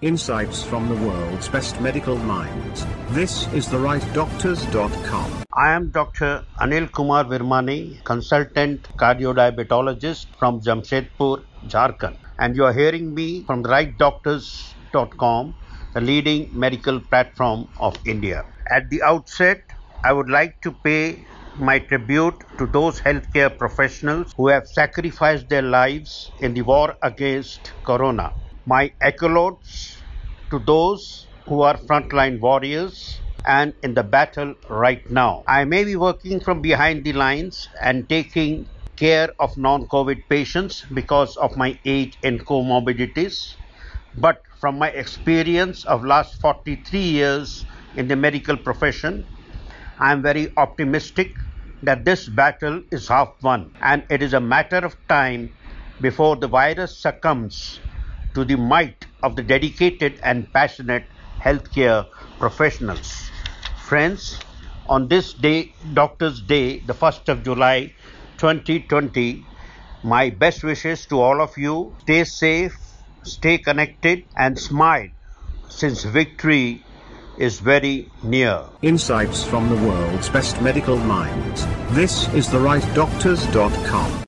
Insights from the world's best medical minds. This is therightdoctors.com. I am Dr. Anil Kumar Virmani, consultant cardiodiabetologist from Jamshedpur, Jharkhand. And you are hearing me from therightdoctors.com, the leading medical platform of India. At the outset, I would like to pay my tribute to those healthcare professionals who have sacrificed their lives in the war against corona. My accolades to those who are frontline warriors and in the battle right now. I may be working from behind the lines and taking care of non-COVID patients because of my age and comorbidities, but from my experience of last 43 years in the medical profession, I am very optimistic that this battle is half won, and it is a matter of time before the virus succumbs to the might of the dedicated and passionate healthcare professionals. Friends, on this day, Doctors' Day, the 1st of July 2020, my best wishes to all of you. Stay safe, stay connected, and smile, since victory is very near. Insights from the world's best medical minds. This is therightdoctors.com.